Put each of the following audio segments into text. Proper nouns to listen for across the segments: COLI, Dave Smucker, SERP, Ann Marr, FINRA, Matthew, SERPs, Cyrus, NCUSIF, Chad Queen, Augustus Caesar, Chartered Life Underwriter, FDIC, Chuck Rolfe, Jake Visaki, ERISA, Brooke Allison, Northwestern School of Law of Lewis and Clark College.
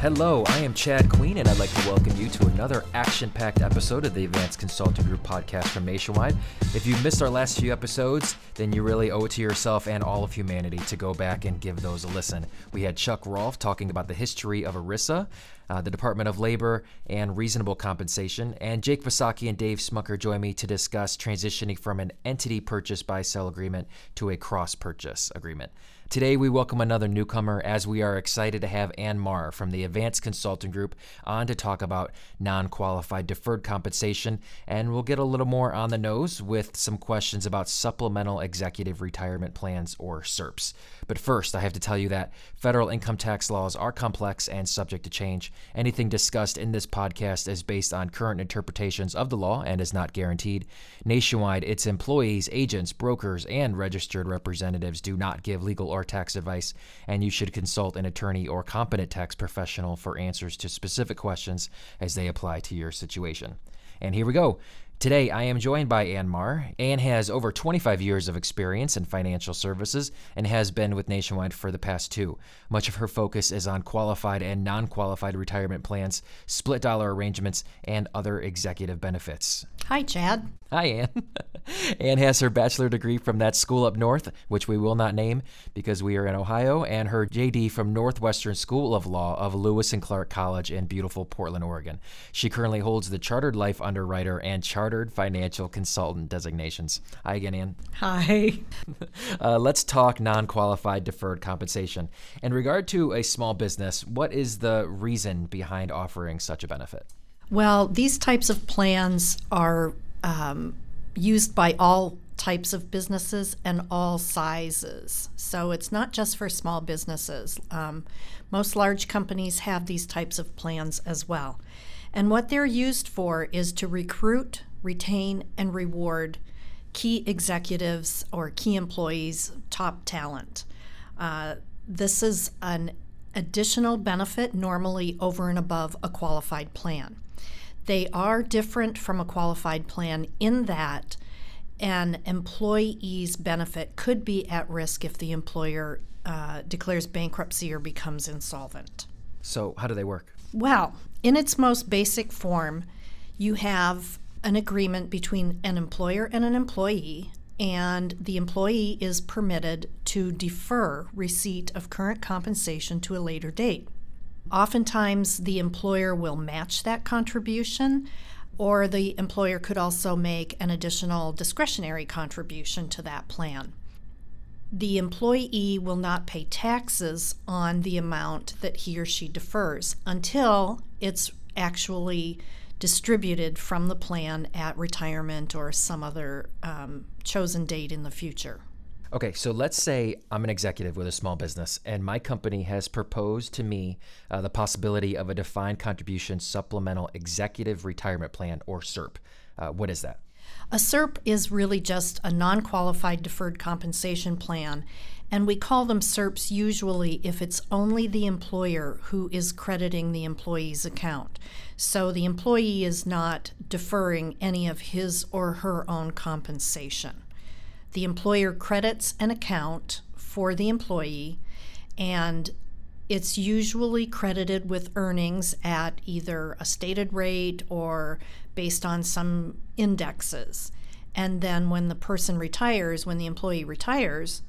Hello, I am Chad Queen, and I'd like to welcome you to another action-packed episode of the Advanced Consulting Group podcast from Nationwide. If you missed our last few episodes, then you really owe it to yourself and all of humanity to go back and give those a listen. We had Chuck Rolfe talking about the history of ERISA, the Department of Labor, and reasonable compensation, and Jake Visaki and Dave Smucker join me to discuss transitioning from an entity purchase buy-sell agreement to a cross-purchase agreement. Today, we welcome another newcomer as we are excited to have Ann Marr from the Advanced Consulting Group on to talk about non-qualified deferred compensation, and we'll get a little more on the nose with some questions about supplemental executive retirement plans, or SERPs. But first, I have to tell you that federal income tax laws are complex and subject to change. Anything discussed in this podcast is based on current interpretations of the law and is not guaranteed. Nationwide, its employees, agents, brokers, and registered representatives do not give legal or tax advice, and you should consult an attorney or competent tax professional for answers to specific questions as they apply to your situation. And here we go. Today, I am joined by Ann Marr. Ann has over 25 years of experience in financial services and has been with Nationwide for the past two. Much of her focus is on qualified and non-qualified retirement plans, split dollar arrangements, and other executive benefits. Hi, Chad. Hi, Ann. Ann has her bachelor degree from that school up north, which we will not name because we are in Ohio, and her JD from Northwestern School of Law of Lewis and Clark College in beautiful Portland, Oregon. She currently holds the Chartered Life Underwriter and Chartered Financial Consultant designations. Hi again, Ann. Hi. Let's talk non-qualified deferred compensation. In regard to a small business, what is the reason behind offering such a benefit? Well, these types of plans are used by all types of businesses and all sizes. So it's not just for small businesses. Most large companies have these types of plans as well. And what they're used for is to recruit, retain, and reward key executives or key employees, top talent. This is an additional benefit normally over and above a qualified plan. They are different from a qualified plan in that an employee's benefit could be at risk if the employer declares bankruptcy or becomes insolvent. So how do they work? Well, in its most basic form, you have an agreement between an employer and an employee, and the employee is permitted to defer receipt of current compensation to a later date. Oftentimes, the employer will match that contribution, or the employer could also make an additional discretionary contribution to that plan. The employee will not pay taxes on the amount that he or she defers until it's actually distributed from the plan at retirement or some other chosen date in the future. Okay, so let's say I'm an executive with a small business and my company has proposed to me the possibility of a defined contribution supplemental executive retirement plan, or SERP. What is that? A SERP is really just a non-qualified deferred compensation plan, and we call them SERPs usually if it's only the employer who is crediting the employee's account. So the employee is not deferring any of his or her own compensation. The employer credits an account for the employee, and it's usually credited with earnings at either a stated rate or based on some indexes. And then when the person retires, when the employee retires,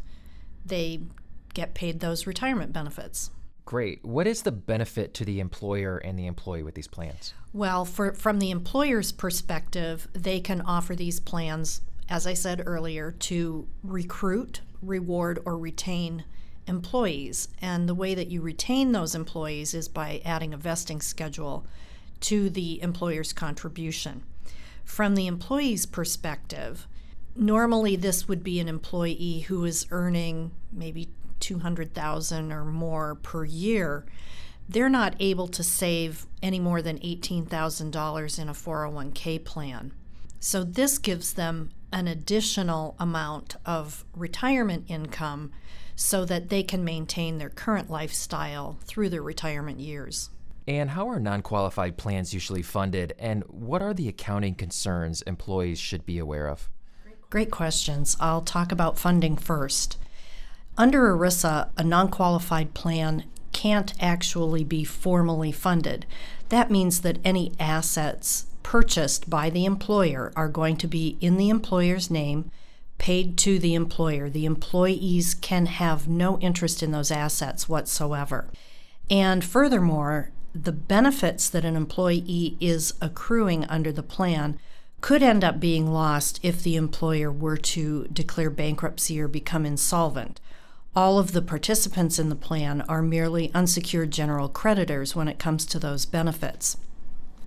they get paid those retirement benefits. Great. What is the benefit to the employer and the employee with these plans? Well, from the employer's perspective, they can offer these plans, as I said earlier, to recruit, reward, or retain employees. And the way that you retain those employees is by adding a vesting schedule to the employer's contribution. From the employee's perspective, normally this would be an employee who is earning maybe $200,000 or more per year. They're not able to save any more than $18,000 in a 401k plan. So this gives them an additional amount of retirement income so that they can maintain their current lifestyle through their retirement years. And how are non-qualified plans usually funded, and what are the accounting concerns employees should be aware of? Great questions. I'll talk about funding first. Under ERISA, a non-qualified plan can't actually be formally funded. That means that any assets purchased by the employer are going to be in the employer's name, paid to the employer. The employees can have no interest in those assets whatsoever. And furthermore, the benefits that an employee is accruing under the plan could end up being lost if the employer were to declare bankruptcy or become insolvent. All of the participants in the plan are merely unsecured general creditors when it comes to those benefits.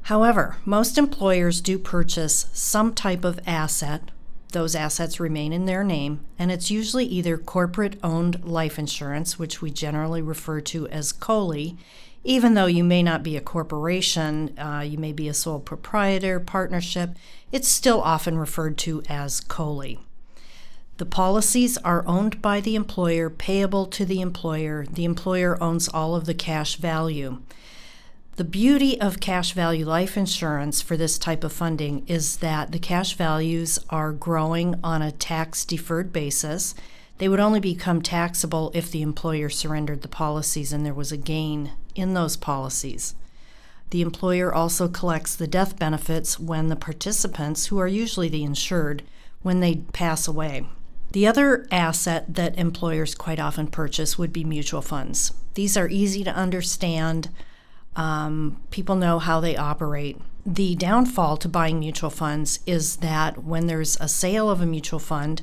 However, most employers do purchase some type of asset. Those assets remain in their name, and it's usually either corporate-owned life insurance, which we generally refer to as COLI. Even though you may not be a corporation, you may be a sole proprietor, partnership, it's still often referred to as COLI. The policies are owned by the employer, payable to the employer. The employer owns all of the cash value. The beauty of cash value life insurance for this type of funding is that the cash values are growing on a tax-deferred basis. They would only become taxable if the employer surrendered the policies and there was a gain in those policies. The employer also collects the death benefits when the participants, who are usually the insured, when they pass away. The other asset that employers quite often purchase would be mutual funds. These are easy to understand. People know how they operate. The downfall to buying mutual funds is that when there's a sale of a mutual fund,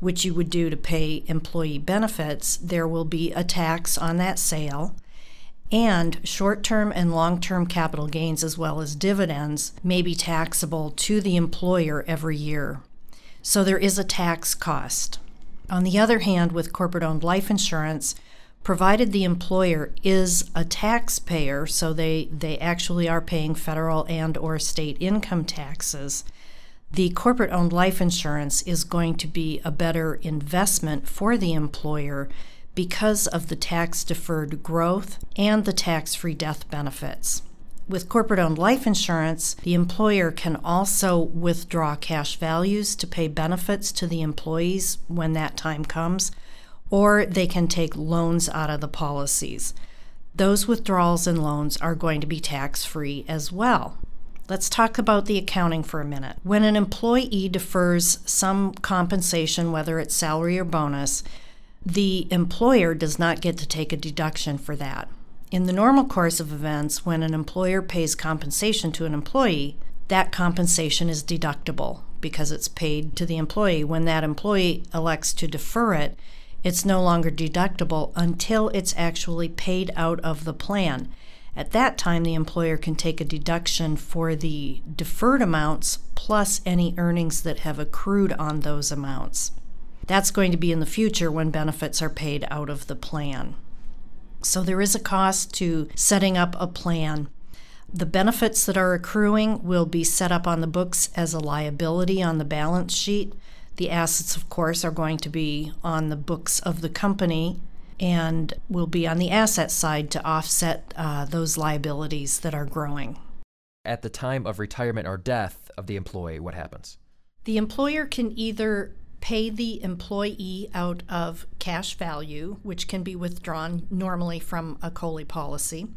which you would do to pay employee benefits, there will be a tax on that sale, and short-term and long-term capital gains as well as dividends may be taxable to the employer every year. So there is a tax cost. On the other hand, with corporate-owned life insurance, provided the employer is a taxpayer, so they actually are paying federal and or state income taxes, the corporate-owned life insurance is going to be a better investment for the employer because of the tax-deferred growth and the tax-free death benefits. With corporate-owned life insurance, the employer can also withdraw cash values to pay benefits to the employees when that time comes, or they can take loans out of the policies. Those withdrawals and loans are going to be tax-free as well. Let's talk about the accounting for a minute. When an employee defers some compensation, whether it's salary or bonus, the employer does not get to take a deduction for that. In the normal course of events, when an employer pays compensation to an employee, that compensation is deductible because it's paid to the employee. When that employee elects to defer it, it's no longer deductible until it's actually paid out of the plan. At that time, the employer can take a deduction for the deferred amounts plus any earnings that have accrued on those amounts. That's going to be in the future when benefits are paid out of the plan. So there is a cost to setting up a plan. The benefits that are accruing will be set up on the books as a liability on the balance sheet. The assets, of course, are going to be on the books of the company and will be on the asset side to offset those liabilities that are growing. At the time of retirement or death of the employee, what happens? The employer can either pay the employee out of cash value, which can be withdrawn normally from a COLI policy.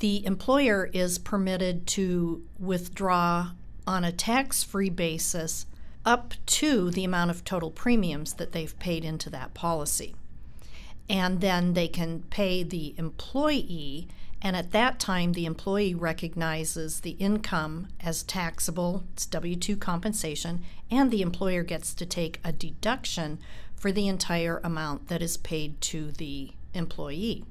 The employer is permitted to withdraw on a tax-free basis up to the amount of total premiums that they've paid into that policy. And then they can pay the employee, and at that time the employee recognizes the income as taxable, it's W-2 compensation, and the employer gets to take a deduction for the entire amount that is paid to the employee.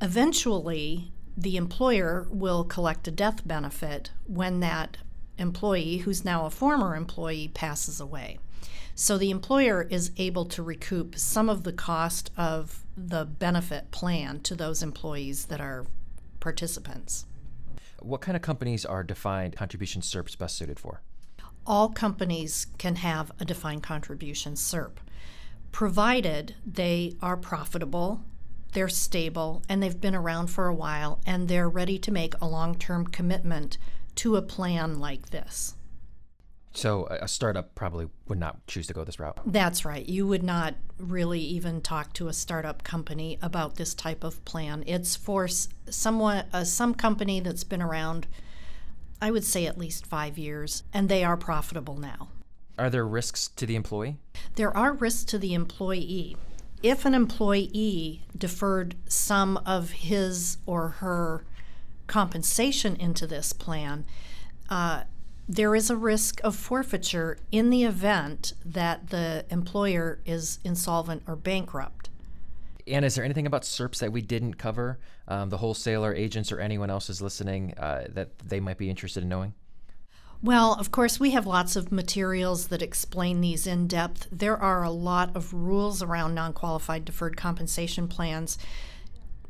Eventually, the employer will collect a death benefit when that employee, who's now a former employee, passes away. So the employer is able to recoup some of the cost of the benefit plan to those employees that are participants. What kind of companies are defined contribution SERPs best suited for? All companies can have a defined contribution SERP, provided they are profitable, they're stable, and they've been around for a while, and they're ready to make a long-term commitment to a plan like this. So a startup probably would not choose to go this route. That's right. You would not really even talk to a startup company about this type of plan. It's for some company that's been around, I would say, at least 5 years, and they are profitable now. Are there risks to the employee? There are risks to the employee. If an employee deferred some of his or her compensation into this plan, there is a risk of forfeiture in the event that the employer is insolvent or bankrupt. And is there anything about SERPs that we didn't cover, the wholesaler, agents, or anyone else is listening that they might be interested in knowing? Well, of course, we have lots of materials that explain these in depth. There are a lot of rules around non-qualified deferred compensation plans.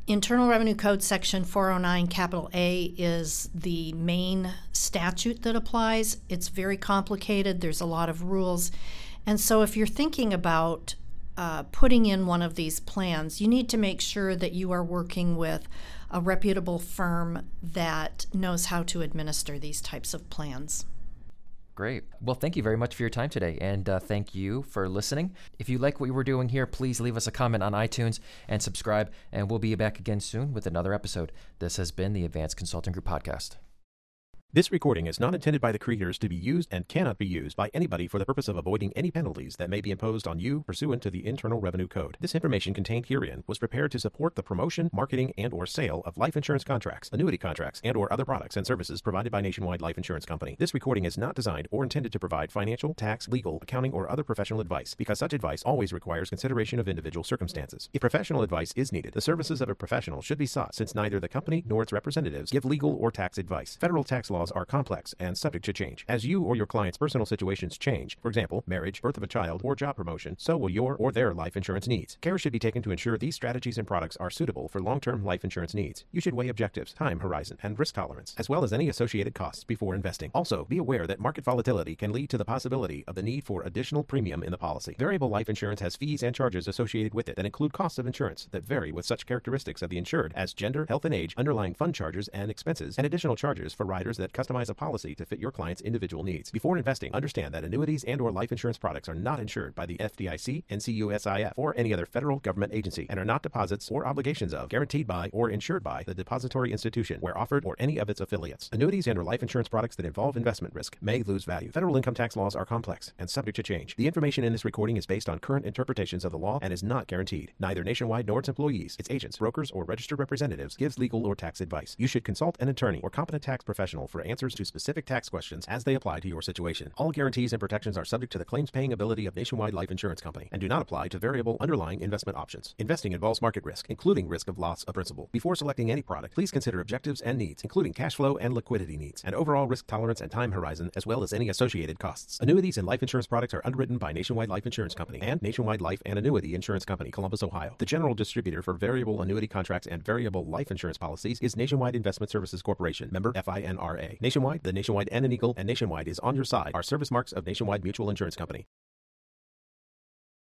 Internal Revenue Code Section 409 capital A is the main statute that applies. It's very complicated. There's a lot of rules. And so if you're thinking about putting in one of these plans, you need to make sure that you are working with a reputable firm that knows how to administer these types of plans. Great. Well, thank you very much for your time today, and thank you for listening. If you like what we're doing here, please leave us a comment on iTunes and subscribe, and we'll be back again soon with another episode. This has been the Advanced Consulting Group Podcast. This recording is not intended by the creators to be used and cannot be used by anybody for the purpose of avoiding any penalties that may be imposed on you pursuant to the Internal Revenue Code. This information contained herein was prepared to support the promotion, marketing, and/or sale of life insurance contracts, annuity contracts, and/or other products and services provided by Nationwide Life Insurance Company. This recording is not designed or intended to provide financial, tax, legal, accounting, or other professional advice, because such advice always requires consideration of individual circumstances. If professional advice is needed, the services of a professional should be sought, since neither the company nor its representatives give legal or tax advice. Federal tax laws are complex and subject to change. As you or your client's personal situations change, for example, marriage, birth of a child, or job promotion, so will your or their life insurance needs. Care should be taken to ensure these strategies and products are suitable for long-term life insurance needs. You should weigh objectives, time horizon, and risk tolerance, as well as any associated costs before investing. Also, be aware that market volatility can lead to the possibility of the need for additional premium in the policy. Variable life insurance has fees and charges associated with it that include costs of insurance that vary with such characteristics of the insured as gender, health and age, underlying fund charges and expenses, and additional charges for riders that customize a policy to fit your client's individual needs. Before investing, understand that annuities and/or life insurance products are not insured by the FDIC, NCUSIF, or any other federal government agency, and are not deposits or obligations of, guaranteed by, or insured by the depository institution where offered or any of its affiliates. Annuities and/or life insurance products that involve investment risk may lose value. Federal income tax laws are complex and subject to change. The information in this recording is based on current interpretations of the law and is not guaranteed. Neither Nationwide nor its employees, its agents, brokers, or registered representatives gives legal or tax advice. You should consult an attorney or competent tax professional for answers to specific tax questions as they apply to your situation. All guarantees and protections are subject to the claims-paying ability of Nationwide Life Insurance Company and do not apply to variable underlying investment options. Investing involves market risk, including risk of loss of principal. Before selecting any product, please consider objectives and needs, including cash flow and liquidity needs, and overall risk tolerance and time horizon, as well as any associated costs. Annuities and life insurance products are underwritten by Nationwide Life Insurance Company and Nationwide Life and Annuity Insurance Company, Columbus, Ohio. The general distributor for variable annuity contracts and variable life insurance policies is Nationwide Investment Services Corporation, member FINRA. NRA. Nationwide, the Nationwide N and Eagle, and Nationwide is on your side are service marks of Nationwide Mutual Insurance Company.